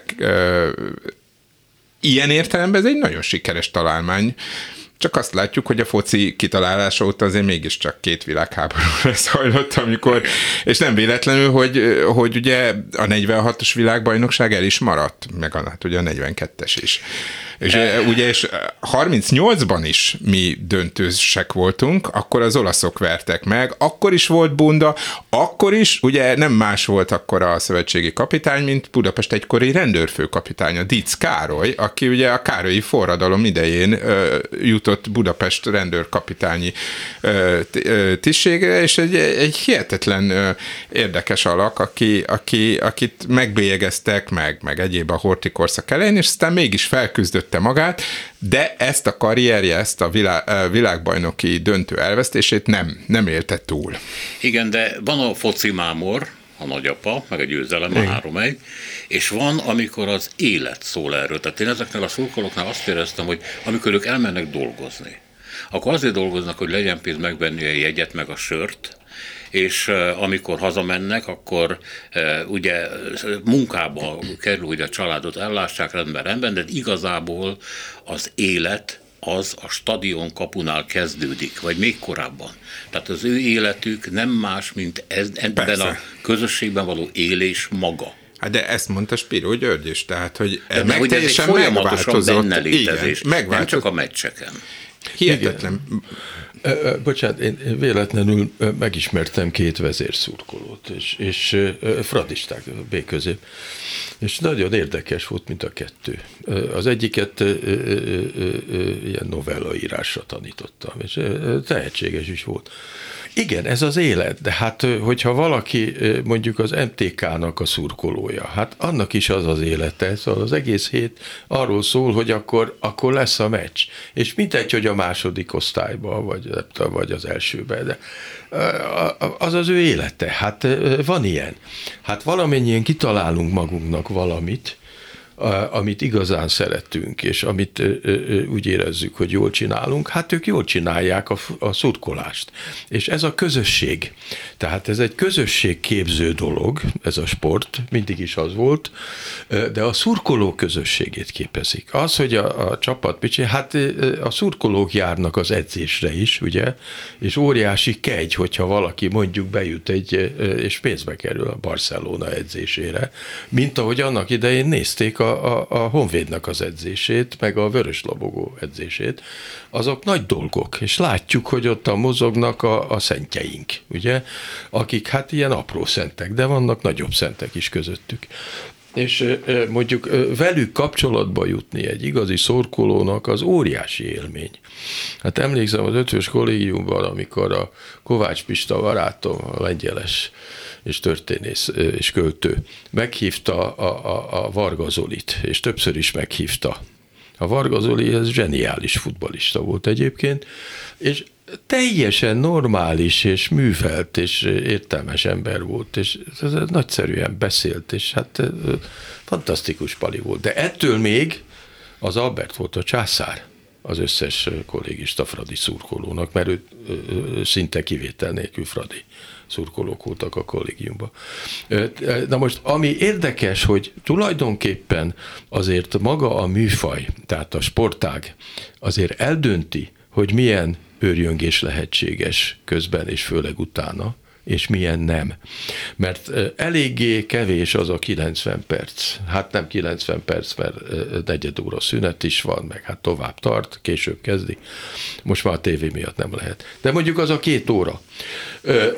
Ilyen értelemben ez egy nagyon sikeres találmány. Csak azt látjuk, hogy a foci kitalálása óta azért mégiscsak két világháború lesz hajlott, amikor, és nem véletlenül, hogy, hogy ugye a negyvenhatos világbajnokság el is maradt, meg hát ugye a negyvenkettes is. És e- ugye, és harmincnyolcban is mi döntősek voltunk, akkor az olaszok vertek meg, akkor is volt bunda, akkor is, ugye nem más volt akkor a szövetségi kapitány, mint Budapest egykori rendőrfőkapitánya, Dícz Károly, aki ugye a Károlyi forradalom idején ö, jutott Budapest rendőrkapitányi tisztségre, és egy, egy hihetetlen érdekes alak, aki, aki, akit megbélyegeztek, meg, meg egyéb a horthy korszak elején, és aztán mégis felküzdötte magát, de ezt a karrierje, ezt a világ, világbajnoki döntő elvesztését nem, nem élte túl. Igen, de van a foci mámor, a nagyapa, meg a győzelem, a három egy, és van, amikor az élet szól erről. Tehát én ezeknél a szurkolóknál azt éreztem, hogy amikor ők elmennek dolgozni, akkor azért dolgoznak, hogy legyen pénz megvenni a jegyet, meg a sört, és uh, amikor hazamennek, akkor uh, ugye munkába kerül, hogy a családot ellássák, rendben, rendben, de igazából az élet az a stadion kapunál kezdődik, vagy még korábban. Tehát az ő életük nem más, mint ez, ebben a közösségben való élés maga. Hát de ezt mondta Spiró György is, tehát hogy de meg hogy teljesen ez egy folyamatosan benne létezés, igen, nem csak a meccseken. Hihetetlen. Igen. Bocsánat, én véletlenül megismertem két vezérszurkolót, és, és fradisták, B-közép, és nagyon érdekes volt, mint a kettő. Az egyiket ilyen novellaírásra tanítottam, és tehetséges is volt. Igen, ez az élet, de hát hogyha valaki mondjuk az em té ká-nak a szurkolója, hát annak is az az élete, szóval az egész hét arról szól, hogy akkor, akkor lesz a meccs, és mindegy, hogy a második osztályban, vagy, vagy az elsőben, de az az ő élete, hát van ilyen. Hát valamennyien kitalálunk magunknak valamit, amit igazán szeretünk, és amit úgy érezzük, hogy jól csinálunk, hát ők jól csinálják a, a szurkolást. És ez a közösség. Tehát ez egy közösségképző dolog, ez a sport, mindig is az volt, de a szurkoló közösségét képezik. Az, hogy a, a csapat, hát a szurkolók járnak az edzésre is, ugye, és óriási kegy, hogyha valaki mondjuk bejut egy, és pénzbe kerül a Barcelona edzésére, mint ahogy annak idején nézték a A, a Honvédnak az edzését, meg a Vörös Labogó edzését, azok nagy dolgok, és látjuk, hogy ott mozognak a, a szentjeink, ugye, akik hát ilyen apró szentek, de vannak nagyobb szentek is közöttük. És mondjuk velük kapcsolatba jutni egy igazi szurkolónak az óriási élmény. Hát emlékszem az ötös kollégiumban, amikor a Kovács Pista barátom, a lengyeles és történész és költő, meghívta a, a, a Varga Zolit, és többször is meghívta. A Varga Zoli, ez zseniális futballista volt egyébként, és teljesen normális és művelt és értelmes ember volt, és nagyszerűen beszélt, és hát fantasztikus pali volt. De ettől még az Albert volt a császár. az összes kollégista Fradi szurkolónak, mert ő szinte kivétel nélkül Fradi szurkolók voltak a kollégiumban. Na most, ami érdekes, hogy tulajdonképpen azért maga a műfaj, tehát a sportág azért eldönti, hogy milyen őrjöngés lehetséges közben és főleg utána, és milyen nem. Mert eléggé kevés az a kilencven perc. Hát nem kilencven perc, mert negyed óra szünet is van, meg hát tovább tart, később kezdi. Most már a tévé miatt nem lehet. De mondjuk az a két óra.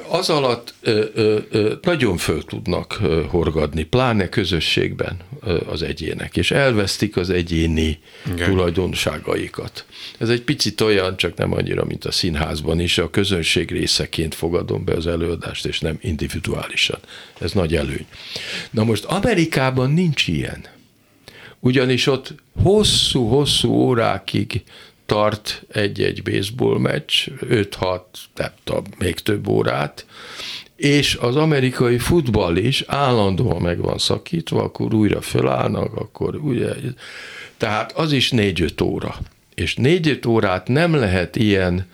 Az alatt nagyon föl tudnak horgadni, pláne közösségben az egyének, és elvesztik az egyéni igen. tulajdonságaikat. Ez egy picit olyan, csak nem annyira, mint a színházban is, a közönség részeként fogadom be az előadást, és nem individuálisan. Ez nagy előny. Na most Amerikában nincs ilyen. Ugyanis ott hosszú-hosszú órákig tart egy-egy baseball meccs, öt-hat, nem tudom, még több órát, és az amerikai futball is állandóan meg van szakítva, akkor újra fölállnak, akkor ugye, tehát az is négy-öt óra. És négy-öt órát nem lehet ilyen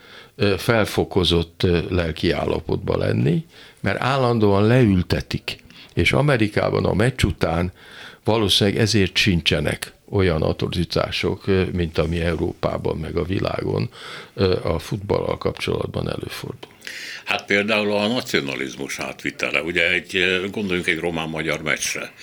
felfokozott lelki állapotba lenni, mert állandóan leültetik. És Amerikában a meccs után valószínűleg ezért sincsenek olyan atorzítások, mint ami Európában meg a világon a futballal kapcsolatban előfordul. Hát például a nacionalizmus átvitele, ugye egy, gondoljunk egy román-magyar meccsre.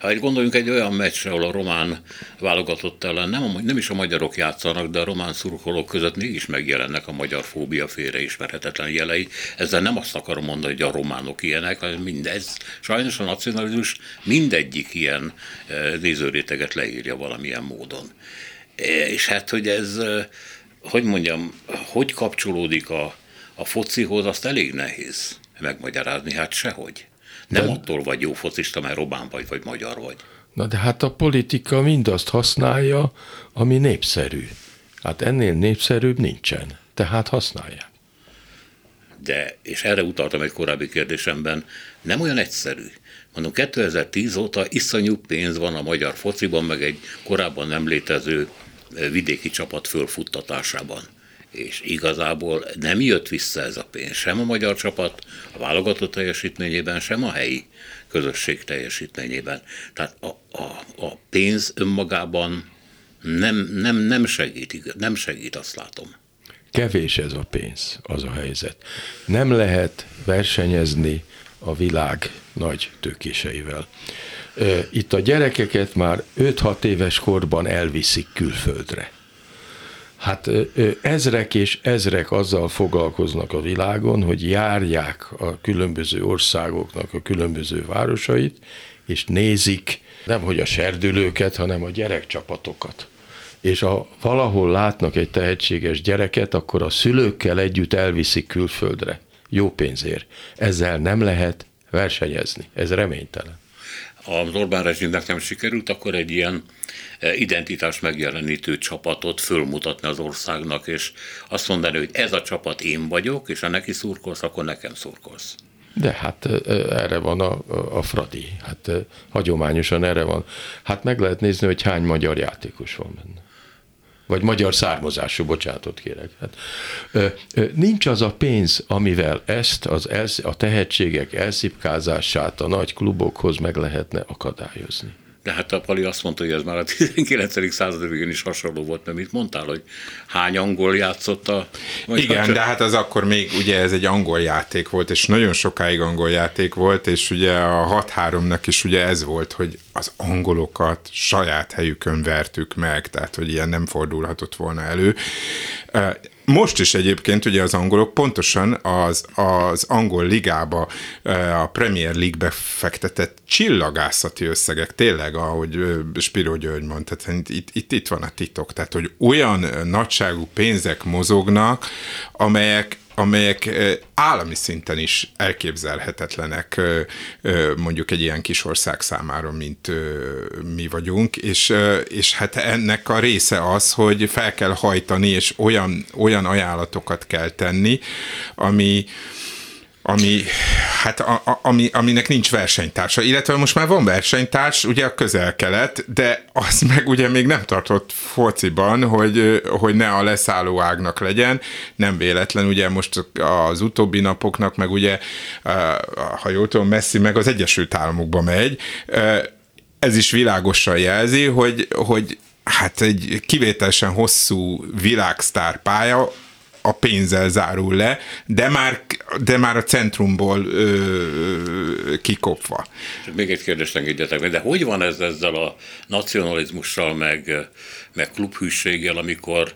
Hát gondoljunk egy olyan meccsre, ahol a román válogatott ellen nem, a, nem is a magyarok játszanak, de a román szurkolók között mégis megjelennek a magyar fóbia félreismerhetetlen jelei. Ezzel nem azt akarom mondani, hogy a románok ilyenek, hanem mindez. Sajnos a nacionalizmus mindegyik ilyen nézőréteget leírja valamilyen módon. És hát, hogy ez, hogy mondjam, hogy kapcsolódik a A focihoz, azt elég nehéz megmagyarázni, hát sehogy. Nem de, attól vagy jó focista, mert román vagy, vagy magyar vagy. Na de hát a politika mindazt használja, ami népszerű. Hát ennél népszerűbb nincsen, tehát használják. De, és erre utaltam egy korábbi kérdésemben, nem olyan egyszerű. Mondom, kétezer-tíz óta iszonyú pénz van a magyar fociban, meg egy korábban nem létező vidéki csapat fölfuttatásában. És igazából nem jött vissza ez a pénz, sem a magyar csapat a válogatott teljesítményében, sem a helyi közösség teljesítményében. Tehát a, a, a pénz önmagában nem, nem, nem, segít, nem segít, azt látom. Kevés ez a pénz, az a helyzet. Nem lehet versenyezni a világ nagy tőkéseivel. Itt a gyerekeket már öt-hat éves korban elviszik külföldre. Hát ezrek és ezrek azzal foglalkoznak a világon, hogy járják a különböző országoknak a különböző városait, és nézik nemhogy a serdülőket, hanem a gyerekcsapatokat. És ha valahol látnak egy tehetséges gyereket, akkor a szülőkkel együtt elviszik külföldre. Jó pénzért. Ezzel nem lehet versenyezni. Ez reménytelen. Az Orbán rezsimnek nem sikerült, akkor egy ilyen identitás megjelenítő csapatot fölmutatni az országnak, és azt mondani, hogy ez a csapat én vagyok, és ha neki szurkolsz, akkor nekem szurkolsz. De hát erre van a, a Fradi, hát hagyományosan erre van. Hát meg lehet nézni, hogy hány magyar játékos van benne. Vagy magyar származású, bocsánatot kérek. Hát, nincs az a pénz, amivel ezt az elsz, a tehetségek elszipkázását a nagy klubokhoz meg lehetne akadályozni. De hát a Pali azt mondta, hogy ez már a tizenkilencedik század végén is hasonló volt, mert mit mondtál, hogy hány angol játszott a... Igen, csak... de hát az akkor még, ugye ez egy angol játék volt, és nagyon sokáig angol játék volt, és ugye a hat-háromnak is ugye ez volt, hogy az angolokat saját helyükön vertük meg, tehát hogy ilyen nem fordulhatott volna elő. Most is egyébként ugye az angolok pontosan az, az angol ligába, a Premier League-be fektetett csillagászati összegek, tényleg, ahogy Spiró György mondta, tehát itt, itt, itt van a titok, tehát hogy olyan nagyságú pénzek mozognak, amelyek amelyek állami szinten is elképzelhetetlenek mondjuk egy ilyen kis ország számára, mint mi vagyunk, és, és hát ennek a része az, hogy fel kell hajtani, és olyan, olyan ajánlatokat kell tenni, ami, ami Hát a, a, ami, aminek nincs versenytársa, illetve most már van versenytárs, ugye a Közel-Kelet, de az meg ugye még nem tartott fociban, hogy, hogy ne a leszálló ágnak legyen, nem véletlen, ugye most az utóbbi napoknak, meg ugye, ha jól tudom, Messi meg az Egyesült Államokba megy, ez is világosan jelzi, hogy, hogy hát egy kivételesen hosszú világsztár pálya a pénzzel zárul le, de már, de már a centrumból ö, kikopva. Csak még egy kérdést engedjetek meg, de hogy van ez ezzel a nacionalizmussal, meg, meg klubhűséggel, amikor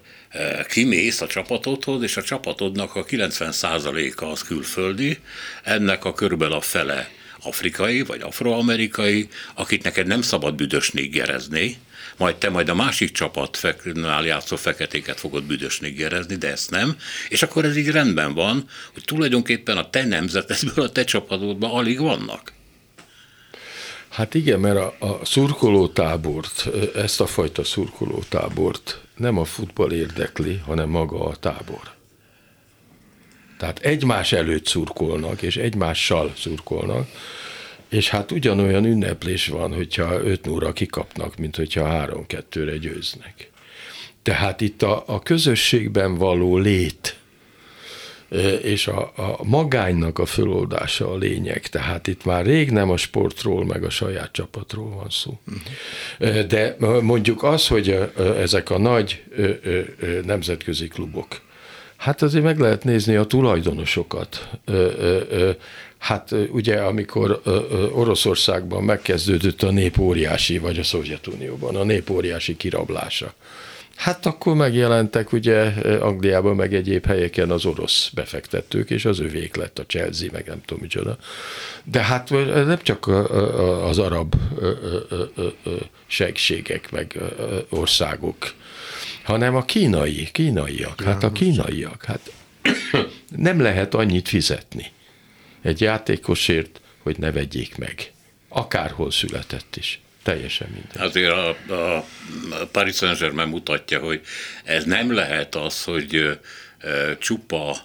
kimész a csapatodhoz, és a csapatodnak a kilencven százaléka az külföldi, ennek a körülbelül a fele afrikai, vagy afroamerikai, akit neked nem szabad büdös niggerezni, majd te majd a másik csapatnál játszó feketéket fogod büdös niggerezni, de ezt nem, és akkor ez így rendben van, hogy tulajdonképpen a te nemzetedből, a te csapatodban alig vannak. Hát igen, mert a, a szurkolótábort, ezt a fajta szurkolótábort nem a futball érdekli, hanem maga a tábor. Tehát egymás előtt szurkolnak, és egymással szurkolnak, és hát ugyanolyan ünneplés van, hogyha öt nullra kikapnak, mint hogyha három kettőre győznek. Tehát itt a, a közösségben való lét, és a, a magánynak a föloldása a lényeg. Tehát itt már rég nem a sportról, meg a saját csapatról van szó. De mondjuk az, hogy ezek a nagy nemzetközi klubok, hát azért meg lehet nézni a tulajdonosokat. Hát ugye, amikor Oroszországban megkezdődött a népóriási, vagy a Szovjetunióban a népóriási kirablása, hát akkor megjelentek ugye Angliában, meg egyéb helyeken az orosz befektetők, és az övék lett a Chelsea, meg nem tudom micsoda. De hát nem csak az arab segségek, meg országok, hanem a kínai, kínaiak, hát a kínaiak, hát nem lehet annyit fizetni egy játékosért, hogy ne vegyék meg. Akárhol született is. Teljesen minden. Azért a, a Paris Saint-Germain mutatja, hogy ez nem lehet az, hogy csupa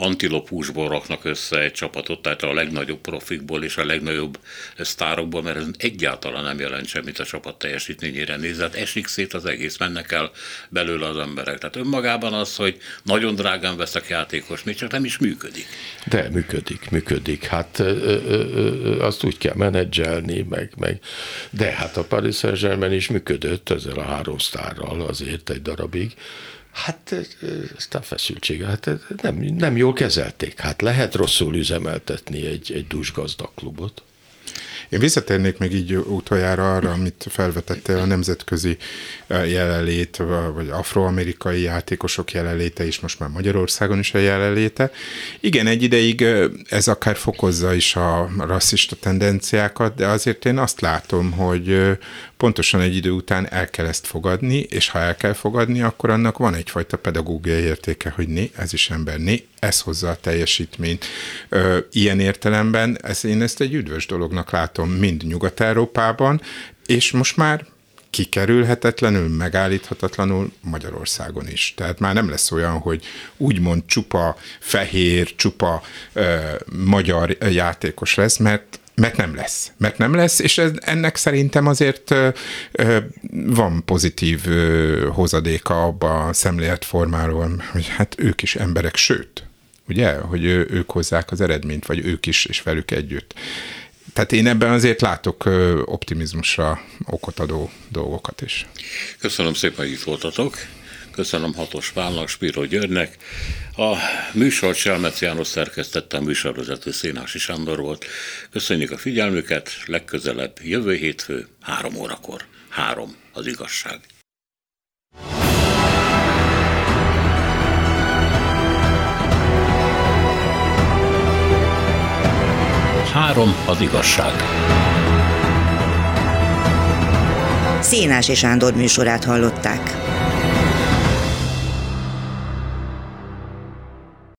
antilopúsból raknak össze egy csapatot, tehát a legnagyobb profikból és a legnagyobb sztárokból, mert ez egyáltalán nem jelent semmit a csapat teljesítményére nézve. Esik szét az egész, mennek el belőle az emberek. Tehát önmagában az, hogy nagyon drágán veszek játékos, még csak nem is működik. De működik, működik. Hát ö, ö, ö, azt úgy kell menedzselni, meg, meg. De hát a Paris Saint-Germain is működött ezzel a három sztárral azért egy darabig. Hát aztán feszültsége, hát nem, nem jól kezelték. Hát lehet rosszul üzemeltetni egy, egy dúsgazdag klubot. Én visszatérnék még így utoljára arra, amit felvetettél, a nemzetközi jelenlét, vagy afroamerikai játékosok jelenléte is, most már Magyarországon is a jelenléte. Igen, egy ideig ez akár fokozza is a rasszista tendenciákat, de azért én azt látom, hogy pontosan egy idő után el kell ezt fogadni, és ha el kell fogadni, akkor annak van egyfajta pedagógiai értéke, hogy né, ez is ember, né, ez hozza a teljesítményt. Ilyen értelemben ez, én ezt egy üdvös dolognak látom mind Nyugat-Európában, és most már kikerülhetetlenül, megállíthatatlanul Magyarországon is. Tehát már nem lesz olyan, hogy úgymond csupa fehér, csupa ö, magyar játékos lesz, mert Mert nem lesz. Mert nem lesz, és ez, ennek szerintem azért ö, ö, van pozitív ö, hozadéka abba a szemléletformáról, hogy hát ők is emberek, sőt, ugye, hogy ő, ők hozzák az eredményt, vagy ők is, és velük együtt. Tehát én ebben azért látok ö, optimizmusra okot adó dolgokat is. Köszönöm szépen, hogy itt voltatok. Köszönöm Hatos Pálnak, Spiró Györgynek. A műsor Selmec János szerkesztette, a műsorvezető Szénási Sándor volt. Köszönjük a figyelmüket, legközelebb jövő hétfő, három órakor. Három az igazság. Három az igazság. Szénási Sándor műsorát hallották.